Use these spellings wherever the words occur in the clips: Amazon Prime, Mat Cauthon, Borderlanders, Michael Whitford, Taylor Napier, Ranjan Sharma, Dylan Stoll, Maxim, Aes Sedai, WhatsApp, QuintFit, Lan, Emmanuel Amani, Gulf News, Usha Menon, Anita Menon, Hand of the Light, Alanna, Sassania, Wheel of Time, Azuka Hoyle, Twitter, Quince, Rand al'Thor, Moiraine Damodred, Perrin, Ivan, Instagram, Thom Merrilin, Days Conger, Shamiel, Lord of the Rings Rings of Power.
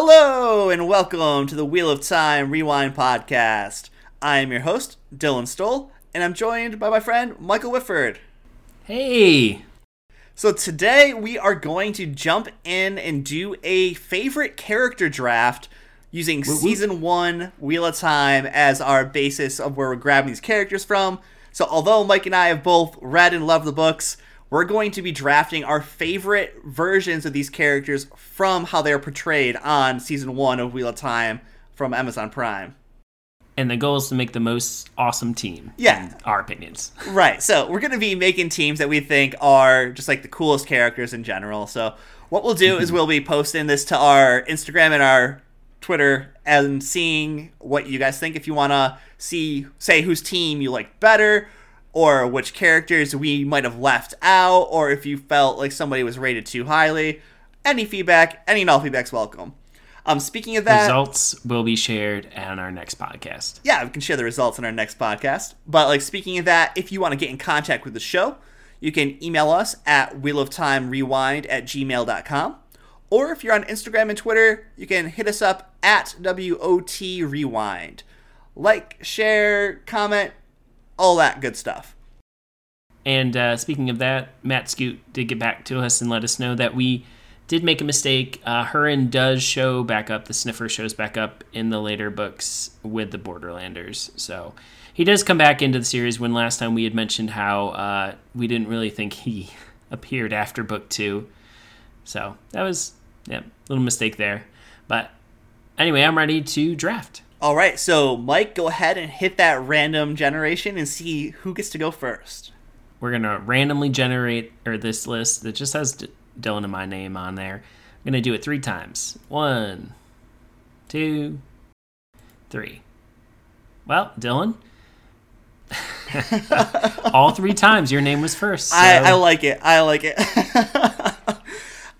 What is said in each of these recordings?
Hello and welcome to the Wheel of Time Rewind podcast. I am your host, Dylan Stoll, and I'm joined by my friend, Michael Whitford. Hey! So today we are going to jump in and do a favorite character draft using Season 1 Wheel of Time as our basis of where we're grabbing these characters from. So although Mike and I have both read and loved the books, we're going to be drafting our favorite versions of these characters from how they are portrayed on Season 1 of Wheel of Time from Amazon Prime. And the goal is to make the most awesome team, in our opinions. Right, so we're going to be making teams that we think are just like the coolest characters in general. So what we'll do is we'll be posting this to our Instagram and our Twitter and seeing what you guys think. If you want to say whose team you like better, or which characters we might have left out, or if you felt like somebody was rated too highly. Any feedback, any and all feedback's welcome. Speaking of that... results will be shared on our next podcast. Yeah, we can share the results on our next podcast. But speaking of that, if you want to get in contact with the show, you can email us at wheeloftimerewind@gmail.com. Or if you're on Instagram and Twitter, you can hit us up at WOTRewind. Like, share, comment... all that good stuff. And speaking of that, Matt Scoot did get back to us and let us know that we did make a mistake. Hurin does show back up, the Sniffer shows back up in the later books with the Borderlanders. So he does come back into the series when last time we had mentioned how we didn't really think he appeared after book 2. So that was a little mistake there. But anyway, I'm ready to draft. All right, so Mike, go ahead and hit that random generation and see who gets to go first. We're going to randomly generate this list that just has Dylan and my name on there. I'm going to do it 3 times. 1, 2, 3. Well, Dylan, all 3 times your name was first. So. I like it.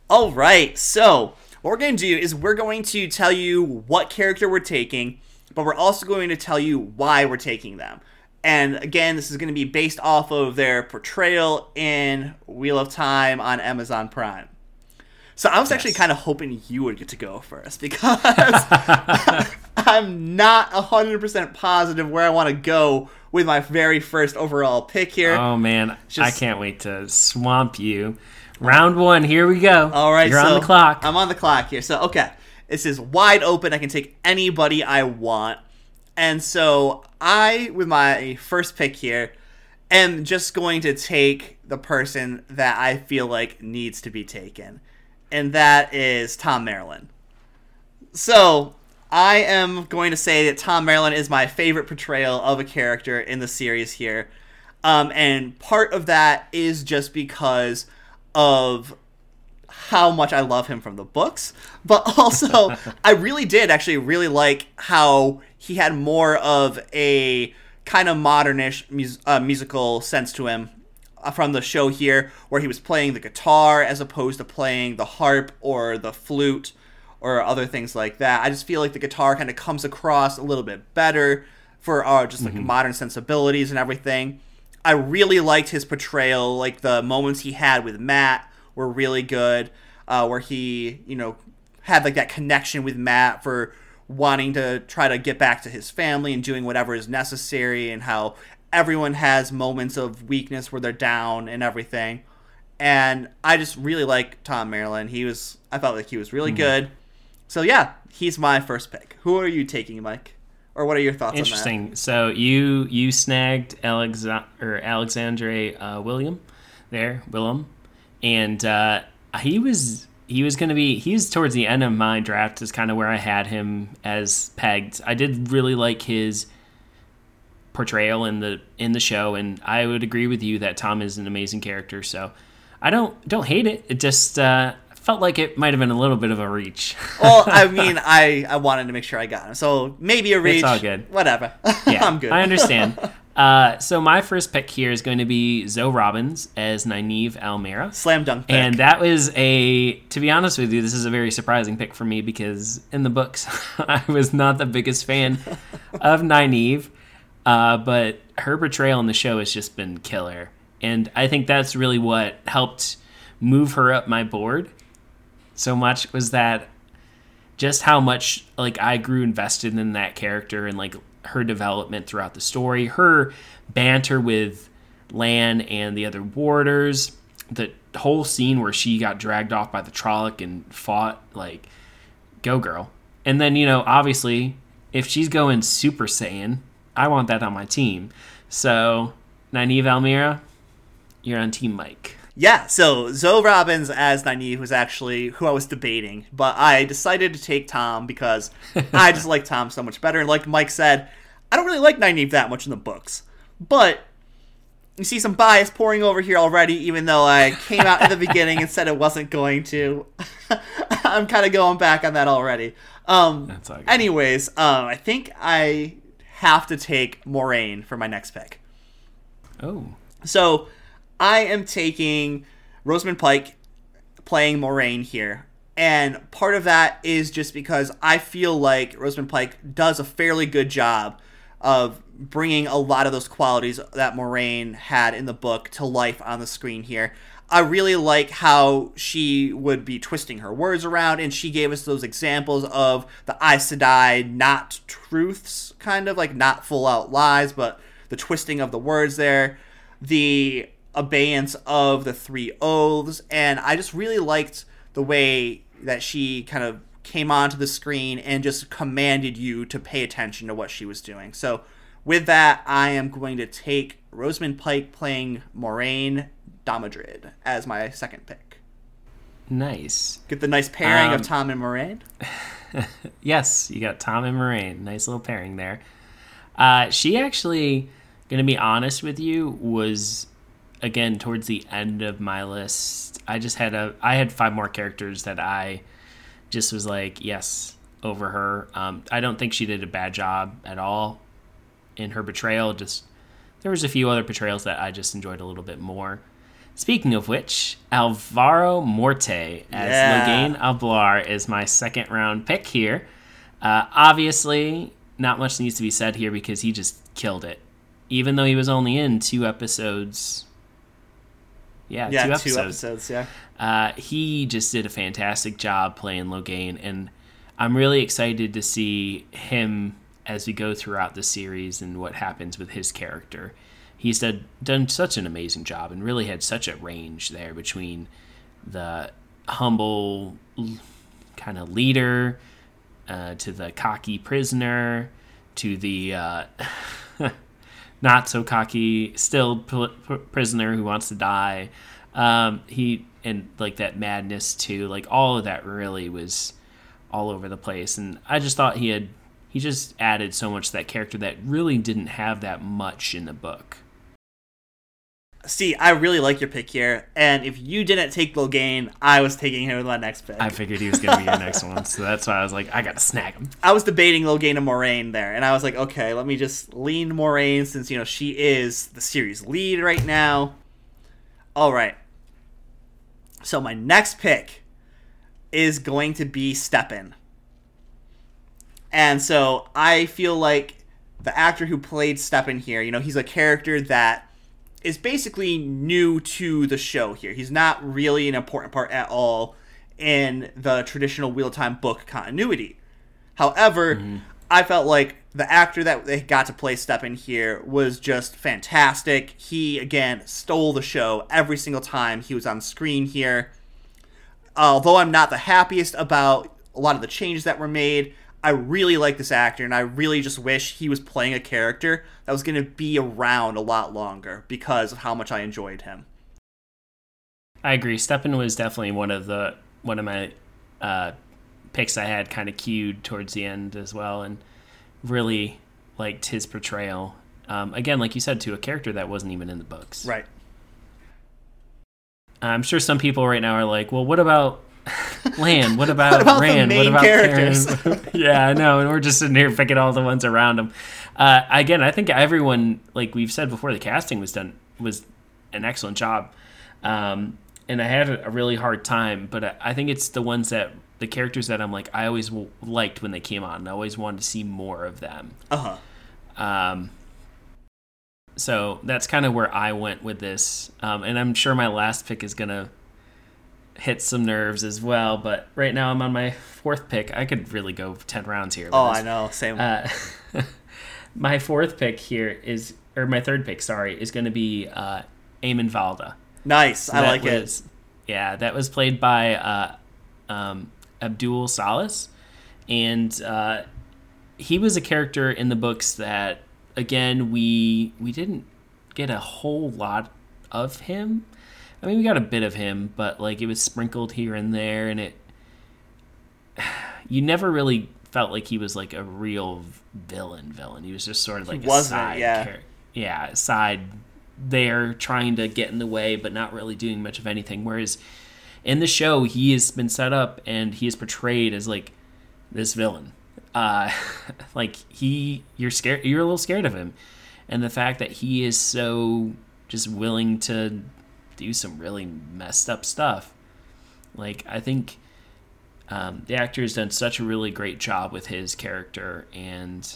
All right, so... what we're going to do is we're going to tell you what character we're taking, but we're also going to tell you why we're taking them. And again, this is going to be based off of their portrayal in Wheel of Time on Amazon Prime. So I was actually kind of hoping you would get to go first because I'm not 100% positive where I want to go with my very first overall pick here. Oh, man. I can't wait to swamp you. Round 1, here we go. All right, you're on the clock. I'm on the clock here. So, okay, this is wide open. I can take anybody I want. And so I, with my first pick here, am just going to take the person that I feel like needs to be taken. And that is Thom Merrilin. So I am going to say that Thom Merrilin is my favorite portrayal of a character in the series here. And part of that is just because... of how much I love him from the books, but also I really did really like how he had more of a kind of modernish musical sense to him from the show here, where he was playing the guitar as opposed to playing the harp or the flute or other things like that. I just feel like the guitar kind of comes across a little bit better for our just modern sensibilities and everything. I really liked his portrayal. The moments he had with Matt were really good, where he, had that connection with Matt for wanting to try to get back to his family and doing whatever is necessary, and how everyone has moments of weakness where they're down and everything. And I just really like Thom Merrilin. I felt like he was really good. So yeah, he's my first pick. Who are you taking, Mike? Or what are your thoughts on that? Interesting. So you snagged Alexandre Willem, and he was going to be... he's towards the end of my draft is kind of where I had him as pegged. I did really like his portrayal in the show, and I would agree with you that Thom is an amazing character. So I don't hate it. It just... felt like it might have been a little bit of a reach. Well, I mean, I wanted to make sure I got him, so maybe a reach. It's all good. Whatever. Yeah, I'm good. I understand. So my first pick here is going to be Zoe Robbins as Nynaeve al'Meara. Slam dunk pick. And that was to be honest with you, this is a very surprising pick for me because in the books, I was not the biggest fan of Nynaeve, but her portrayal in the show has just been killer. And I think that's really what helped move her up my board so much, was that just how much like I grew invested in that character and like her development throughout the story, her banter with Lan and the other warders, the whole scene where she got dragged off by the Trolloc and fought, like, go girl. And then, you know, obviously, if she's going Super Saiyan, I want that on my team. So, Nynaeve al'Meara, you're on Team Mike. Yeah, so Zoe Robbins as Nynaeve was actually who I was debating, but I decided to take Thom because I just like Thom so much better. And like Mike said, I don't really like Nynaeve that much in the books, but you see some bias pouring over here already, even though I came out at the beginning and said it wasn't going to. I'm kind of going back on that already. That's all good. Anyways, I think I have to take Moiraine for my next pick. Oh. So I am taking Rosamund Pike playing Moiraine here. And part of that is just because I feel like Rosamund Pike does a fairly good job of bringing a lot of those qualities that Moiraine had in the book to life on the screen here. I really like how she would be twisting her words around, and she gave us those examples of the Aes Sedai not truths, kind of, like not full-out lies, but the twisting of the words there. The abeyance of the three oaths, and I just really liked the way that she kind of came onto the screen and just commanded you to pay attention to what she was doing. So with that, I am going to take Rosamund Pike playing Moiraine Damodred as my second pick. Nice. Get the nice pairing of Thom and Moiraine. Yes, you got Thom and Moiraine. Nice little pairing there. She actually, going to be honest with you, was again towards the end of my list. I had five more characters that I just was like, yes, over her. I don't think she did a bad job at all in her betrayal. Just there was a few other betrayals that I just enjoyed a little bit more. Speaking of which, Alvaro Morte as Logain Ablar is my second round pick here. Obviously, not much needs to be said here because he just killed it. Even though he was only in two episodes. Yeah, two episodes, yeah. He just did a fantastic job playing Logain, and I'm really excited to see him as we go throughout the series and what happens with his character. He's done such an amazing job and really had such a range there between the humble kind of leader to the cocky prisoner to the not so cocky, still prisoner who wants to die. And like that madness too, like all of that really was all over the place. And I just thought he just added so much to that character that really didn't have that much in the book. See, I really like your pick here. And if you didn't take Logain, I was taking him with my next pick. I figured he was going to be your next one. So that's why I was like, I got to snag him. I was debating Logain and Moiraine there. And I was like, okay, let me just lean Moiraine since, you know, she is the series lead right now. All right. So my next pick is going to be Stepin. And so I feel like the actor who played Stepin here, you know, he's a character that is basically new to the show here. He's not really an important part at all in the traditional Wheel of Time book continuity. However, I felt like the actor that they got to play Stepin here was just fantastic. He, again, stole the show every single time he was on screen here. Although I'm not the happiest about a lot of the changes that were made, I really like this actor, and I really just wish he was playing a character that was going to be around a lot longer because of how much I enjoyed him. I agree. Stepin was definitely one of my picks I had kind of cued towards the end as well, and really liked his portrayal. Again, like you said, to a character that wasn't even in the books. Right. I'm sure some people right now are like, well, what about Lan, what about, Rand? What about characters? Yeah, I know, and we're just sitting here picking all the ones around him. Again, I think everyone, like we've said before, the casting was an excellent job, and I had a really hard time. But I think it's the characters that I'm like I always liked when they came on. And I always wanted to see more of them. So that's kind of where I went with this, and I'm sure my last pick is gonna hit some nerves as well, but right now I'm on my fourth pick. I could really go 10 rounds here. Oh, I know. Same. My fourth pick here is, or my third pick, sorry, is going to be Eamon Valda. Nice. So I like it. Yeah, that was played by Abdul Salas. And he was a character in the books that, again, we didn't get a whole lot of him. I mean, we got a bit of him, but like it was sprinkled here and there, and you never really felt like he was like a real villain. He was just sort of like a side character. Yeah, side there trying to get in the way, but not really doing much of anything. Whereas in the show, he has been set up and he is portrayed as like this villain. Like you're scared, you're a little scared of him. And the fact that he is so just willing to do some really messed up stuff. Like, I think the actor has done such a really great job with his character, and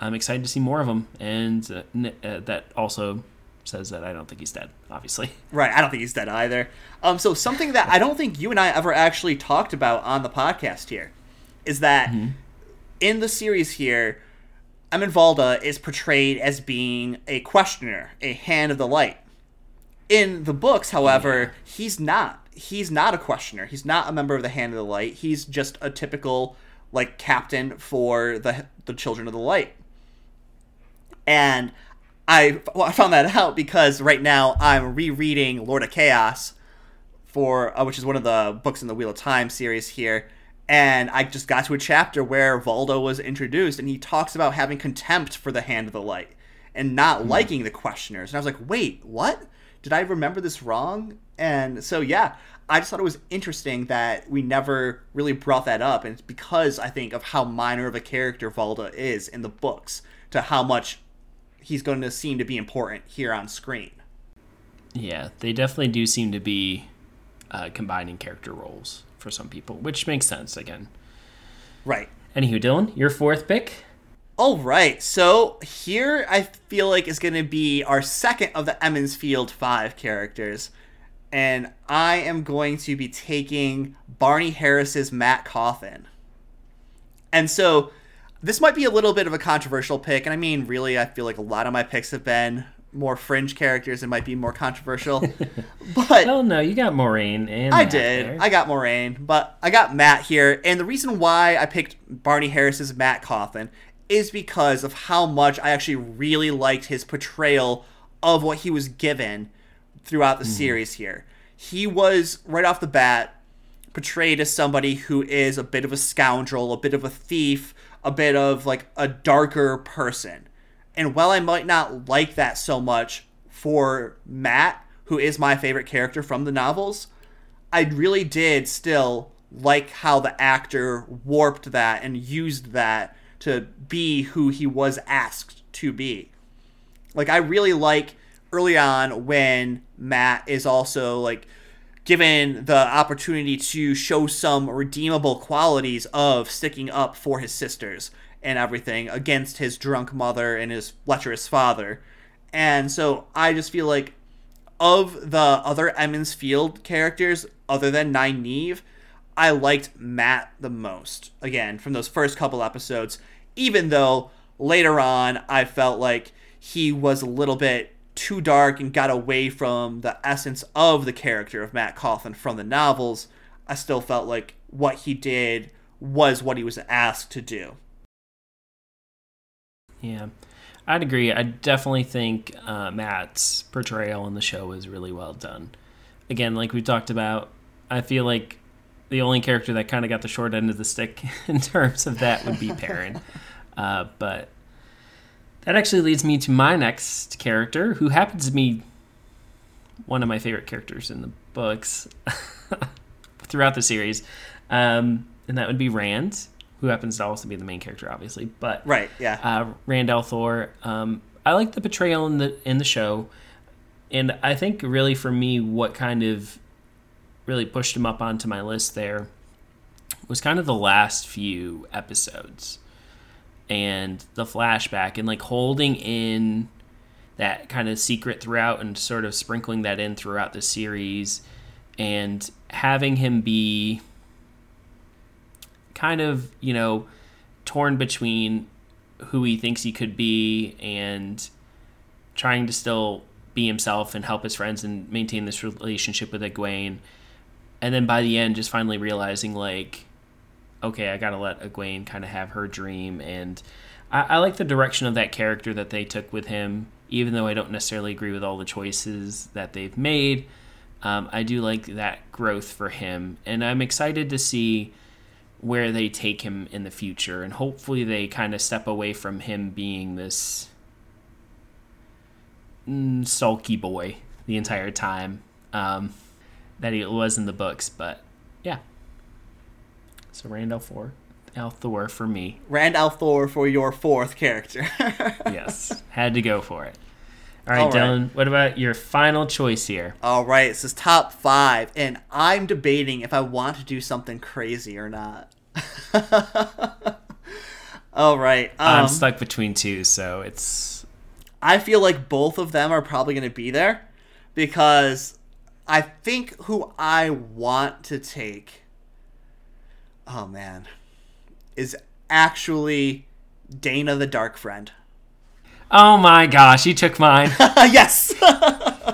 I'm excited to see more of him. And that also says that I don't think he's dead, obviously. Right, I don't think he's dead either. So something that I don't think you and I ever actually talked about on the podcast here is that in the series here, Eamon Valda is portrayed as being a questioner, a hand of the light. In the books, however, he's not. He's not a questioner. He's not a member of the Hand of the Light. He's just a typical, like, captain for the Children of the Light. And I found that out because right now I'm rereading Lord of Chaos, which is one of the books in the Wheel of Time series here. And I just got to a chapter where Valda was introduced, and he talks about having contempt for the Hand of the Light and not liking the questioners. And I was like, wait, what? Did I remember this wrong? And so, yeah, I just thought it was interesting that we never really brought that up. And it's because, I think, of how minor of a character Valda is in the books to how much he's going to seem to be important here on screen. Yeah, they definitely do seem to be combining character roles for some people, which makes sense, again. Right. Anywho, Dylan, your fourth pick? All right, so here I feel like is going to be our second of the Emmonsfield 5 characters, and I am going to be taking Barney Harris's Mat Cauthon. And so this might be a little bit of a controversial pick, and I mean, really, I feel like a lot of my picks have been more fringe characters and might be more controversial. But oh no, you got Moiraine and I Matt did. There. I got Moiraine, but I got Matt here, and the reason why I picked Barney Harris's Mat Cauthon is because of how much I actually really liked his portrayal of what he was given throughout the series here. He was, right off the bat, portrayed as somebody who is a bit of a scoundrel, a bit of a thief, a bit of, like, a darker person. And while I might not like that so much for Matt, who is my favorite character from the novels, I really did still like how the actor warped that and used that to be who he was asked to be. Like, I really like early on when Matt is also, like, given the opportunity to show some redeemable qualities of sticking up for his sisters and everything against his drunk mother and his lecherous father. And so I just feel like of the other Emmonsfield characters, other than Nynaeve, I liked Matt the most, again, from those first couple episodes, even though later on I felt like he was a little bit too dark and got away from the essence of the character of Mat Cauthon from the novels. I still felt like what he did was what he was asked to do. Yeah, I'd agree. I definitely think Matt's portrayal in the show was really well done. Again, like we talked about, I feel like the only character that kind of got the short end of the stick in terms of that would be Perrin. But that actually leads me to my next character, who happens to be one of my favorite characters in the books throughout the series. And that would be Rand, who happens to also be the main character, obviously. But right, yeah. Rand al'Thor. I like the portrayal in the show. And I think really for me what kind of really pushed him up onto my list there was kind of the last few episodes and the flashback and like holding in that kind of secret throughout and sort of sprinkling that in throughout the series and having him be kind of, you know, torn between who he thinks he could be and trying to still be himself and help his friends and maintain this relationship with Egwene. And then by the end, just finally realizing, like, okay, I got to let Egwene kind of have her dream. And I like the direction of that character that they took with him, even though I don't necessarily agree with all the choices that they've made. I do like that growth for him. And I'm excited to see where they take him in the future. And hopefully they kind of step away from him being this sulky boy the entire time that he was in the books. But yeah. So Rand al'Thor for me. Rand al'Thor for your fourth character. Yes. Had to go for it. All right, Dylan, what about your final choice here? All right, this is top five, and I'm debating if I want to do something crazy or not. All right. I'm stuck between two, so it's... I feel like both of them are probably going to be there, because I think who I want to take... Oh, man. Is actually Dana the Dark Friend. Oh my gosh, you took mine. Yes.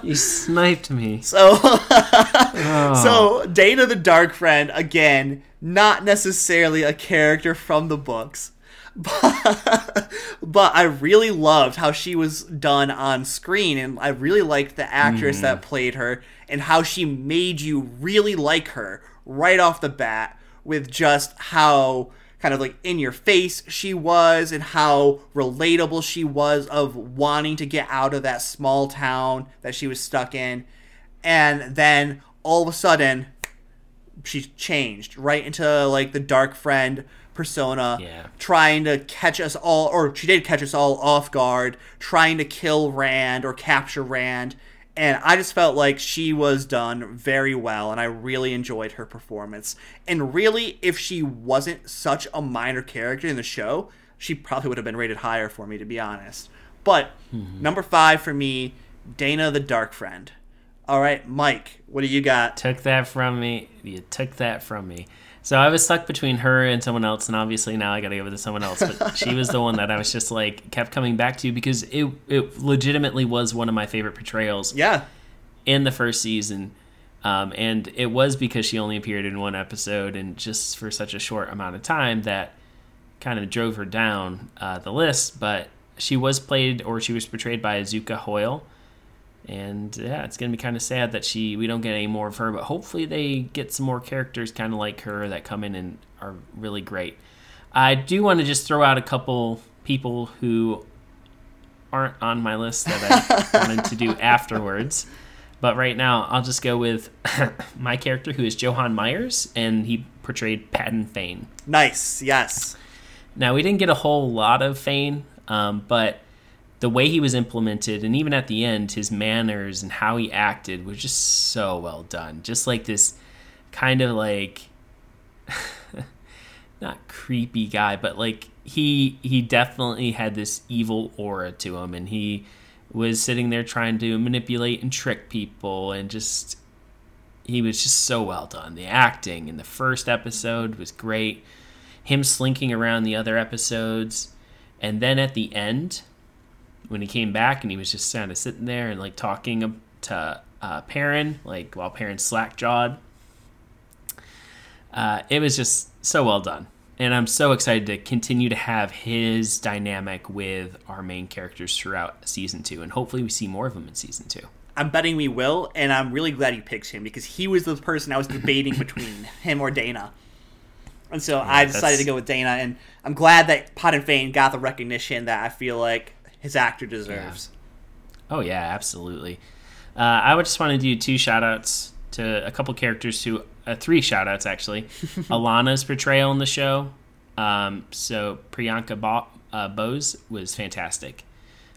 You sniped me. So, oh. So Dana the Dark Friend, again, not necessarily a character from the books, but I really loved how she was done on screen, and I really liked the actress that played her and how she made you really like her right off the bat with just how... kind of like in your face she was and how relatable she was of wanting to get out of that small town that she was stuck in. And then all of a sudden she changed right into like the Dark Friend persona, trying to catch us all, or she did catch us all off guard, trying to kill Rand or capture Rand. And I just felt like she was done very well, and I really enjoyed her performance. And really, if she wasn't such a minor character in the show, she probably would have been rated higher for me, to be honest. But number five for me, Dana the Dark Friend. All right, Mike, what do you got? Took that from me. You took that from me. So I was stuck between her and someone else, and obviously now I got to go with someone else. But she was the one that I was just like kept coming back to, because it legitimately was one of my favorite portrayals. Yeah. In the first season, and it was because she only appeared in one episode and just for such a short amount of time that kind of drove her down the list. But she was portrayed by Azuka Hoyle. And yeah, it's going to be kind of sad that we don't get any more of her, but hopefully they get some more characters kind of like her that come in and are really great. I do want to just throw out a couple people who aren't on my list that I wanted to do afterwards. But right now, I'll just go with my character, who is Johann Myers, and he portrayed Padan Fain. Nice, yes. Now, we didn't get a whole lot of Fain, but... the way he was implemented, and even at the end, his manners and how he acted was just so well done. Just like this kind of like, not creepy guy, but like he definitely had this evil aura to him. And he was sitting there trying to manipulate and trick people. And just, he was just so well done. The acting in the first episode was great. Him slinking around the other episodes. And then at the end... when he came back and he was just kind of sitting there and like talking to Perrin, like while Perrin slack-jawed, it was just so well done. And I'm so excited to continue to have his dynamic with our main characters throughout season 2. And hopefully we see more of him in season 2. I'm betting we will. And I'm really glad you picked him, because he was the person I was debating between him or Dana. And so I decided to go with Dana. And I'm glad that Padan Fain got the recognition that I feel like his actor deserves. Yeah. Oh, yeah, absolutely. I would just want to do two shout-outs to a couple characters who... three shout-outs, actually. Alana's portrayal in the show. So Priyanka Bose was fantastic.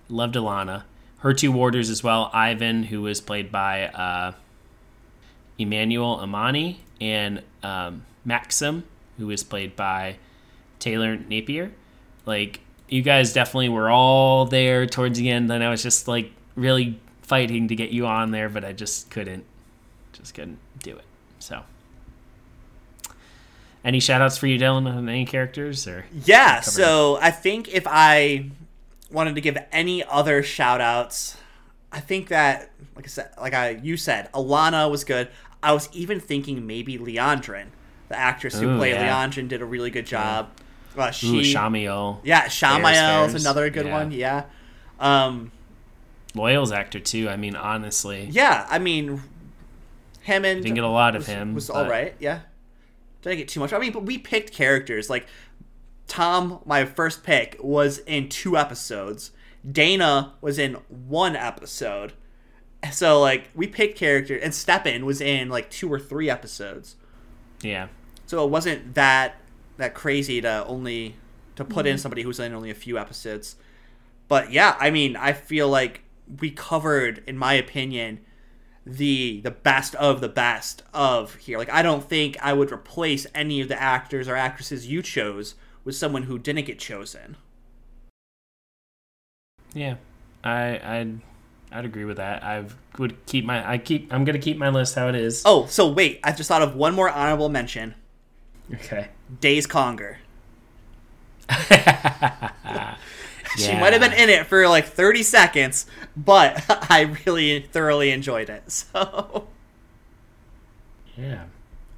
Loved Alanna. Her two warders as well. Ivan, who was played by Emmanuel Amani, and Maxim, who was played by Taylor Napier. Like... you guys definitely were all there towards the end, and I was just like really fighting to get you on there, but I just couldn't. just couldn't do it. So, any shout outs for you, Dylan, on any characters? Or yeah, so I think if I wanted to give any other shout outs, I think that, like I said, you said, Alanna was good. I was even thinking maybe Liandrin, the actress who played Liandrin, did a really good job. Shamiel. Yeah, Shamiel's another good one. Yeah. Loyal's actor too. I mean, honestly. Yeah, I mean, Hammond didn't get a lot of him. Was all right. Yeah. Did I get too much? I mean, but we picked characters like Thom. My first pick was in 2 episodes. Dana was in 1 episode. So, like, we picked characters, and Stepin was in, like, 2 or 3 episodes. Yeah. So it wasn't that crazy to put in somebody who was in only a few episodes. But, yeah, I mean, I feel like we covered, in my opinion, the best of here. Like, I don't think I would replace any of the actors or actresses you chose with someone who didn't get chosen. Yeah, I'd agree with that. I'm gonna keep my list how it is. Oh, so wait, I just thought of one more honorable mention. Okay. Days Conger. She might have been in it for like 30 seconds, but I really thoroughly enjoyed it. So. Yeah,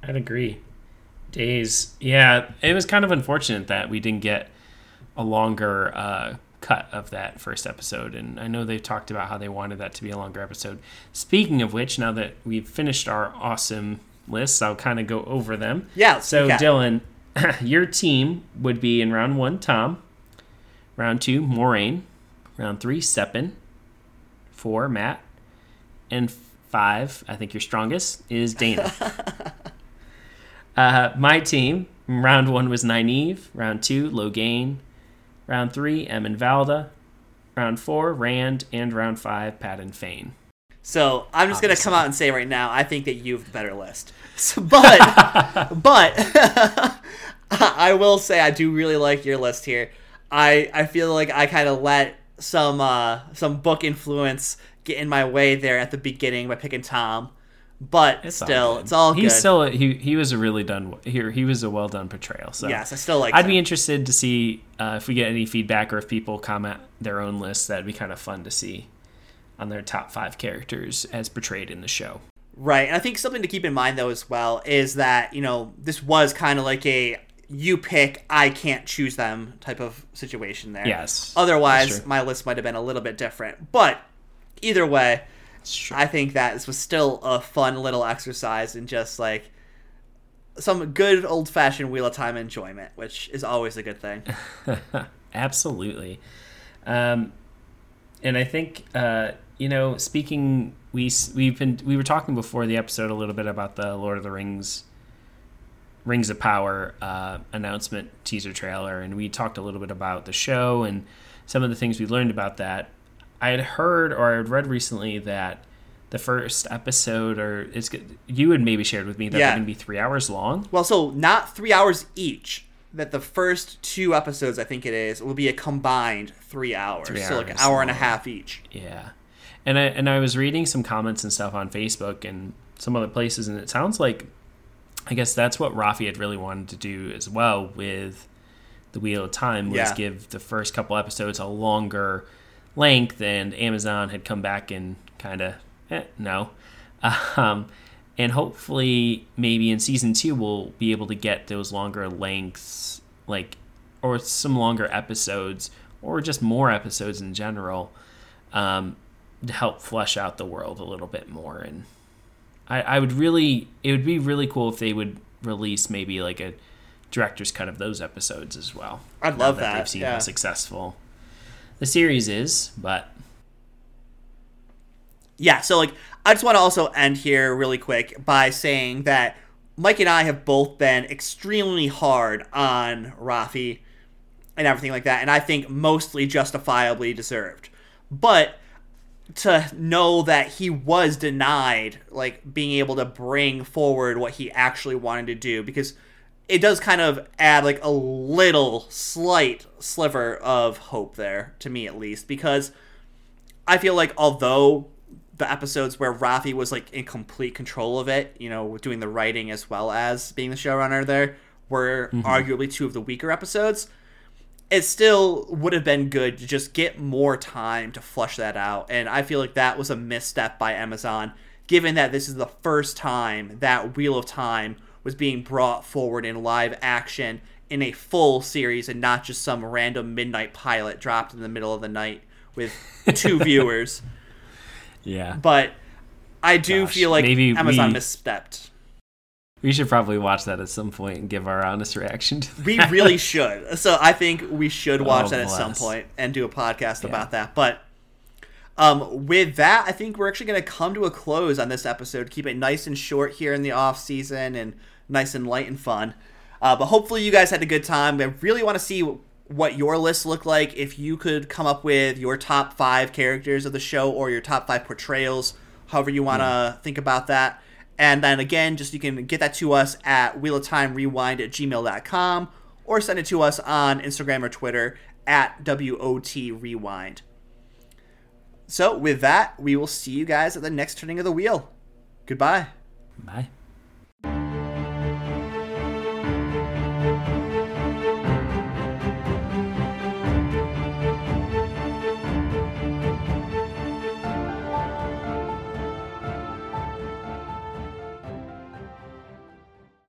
I'd agree. Days. Yeah, it was kind of unfortunate that we didn't get a longer cut of that first episode, and I know they've talked about how they wanted that to be a longer episode. Speaking of which, now that we've finished our awesome lists, I'll kind of go over them. Yeah. So okay. Dylan, your team would be in round 1, Thom; round 2, Moiraine; round 3, Stepin; 4, Matt; and 5, I think your strongest, is Dana. My team, round 1 was Nynaeve; round 2, Logain; round 3, Eamon Valda; round 4, Rand; and round 5, Padan Fain. So I'm just going to come out and say right now, I think that you have a better list. So, but I will say I do really like your list here. I feel like I kind of let some book influence get in my way there at the beginning by picking Thom. But it's all good. He's still he was a well done portrayal. So yes, I still like. I'd be interested to see if we get any feedback or if people comment their own lists. That'd be kind of fun to see on their top 5 characters as portrayed in the show. Right, and I think something to keep in mind though as well is that this was kind of like a you pick, I can't choose them type of situation there. Yes. Otherwise, my list might have been a little bit different, but either way. Sure. I think that this was still a fun little exercise and just like some good old-fashioned Wheel of Time enjoyment, which is always a good thing. Absolutely. And I think speaking, we were talking before the episode a little bit about the Lord of the Rings of Power announcement teaser trailer, and we talked a little bit about the show and some of the things we learned about that. I had heard or I had read recently that the first episode, or it's you had maybe shared with me that they're going to be 3 hours long. Well, so not 3 hours each. That the first 2 episodes, I think it is, will be a combined 3 hours. So like an hour and a half each. Yeah, and I was reading some comments and stuff on Facebook and some other places, and it sounds like I guess that's what Rafi had really wanted to do as well with the Wheel of Time was give the first couple episodes a longer length, and Amazon had come back and kind of no. And hopefully maybe in season 2 we'll be able to get those longer lengths, like, or some longer episodes or just more episodes in general, to help flesh out the world a little bit more. And it would be really cool if they would release maybe like a director's cut of those episodes as well. I'd love that. They've seen how successful the series is, but yeah. So like, I just want to also end here really quick by saying that Mike and I have both been extremely hard on Rafi and everything like that, and I think mostly justifiably deserved. But to know that he was denied like being able to bring forward what he actually wanted to do, because it does kind of add like a little slight sliver of hope there, to me at least, because I feel like although the episodes where Rafi was like in complete control of it, you know, doing the writing as well as being the showrunner there, were arguably two of the weaker episodes. It still would have been good to just get more time to flush that out. And I feel like that was a misstep by Amazon, given that this is the first time that Wheel of Time was being brought forward in live action in a full series and not just some random midnight pilot dropped in the middle of the night with two viewers. Yeah. But I do feel like Amazon misstepped. We should probably watch that at some point and give our honest reaction to that. We really should. So I think we should watch that at some point and do a podcast about that. But with that, I think we're actually going to come to a close on this episode. Keep it nice and short here in the off season and nice and light and fun. But hopefully you guys had a good time. I really want to see what your lists look like. If you could come up with your top 5 characters of the show or your top 5 portrayals, however you want to think about that. And then again, just you can get that to us at wheeloftimerewind@gmail.com or send it to us on Instagram or Twitter at WOTRewind. So with that, we will see you guys at the next turning of the wheel. Goodbye. Bye.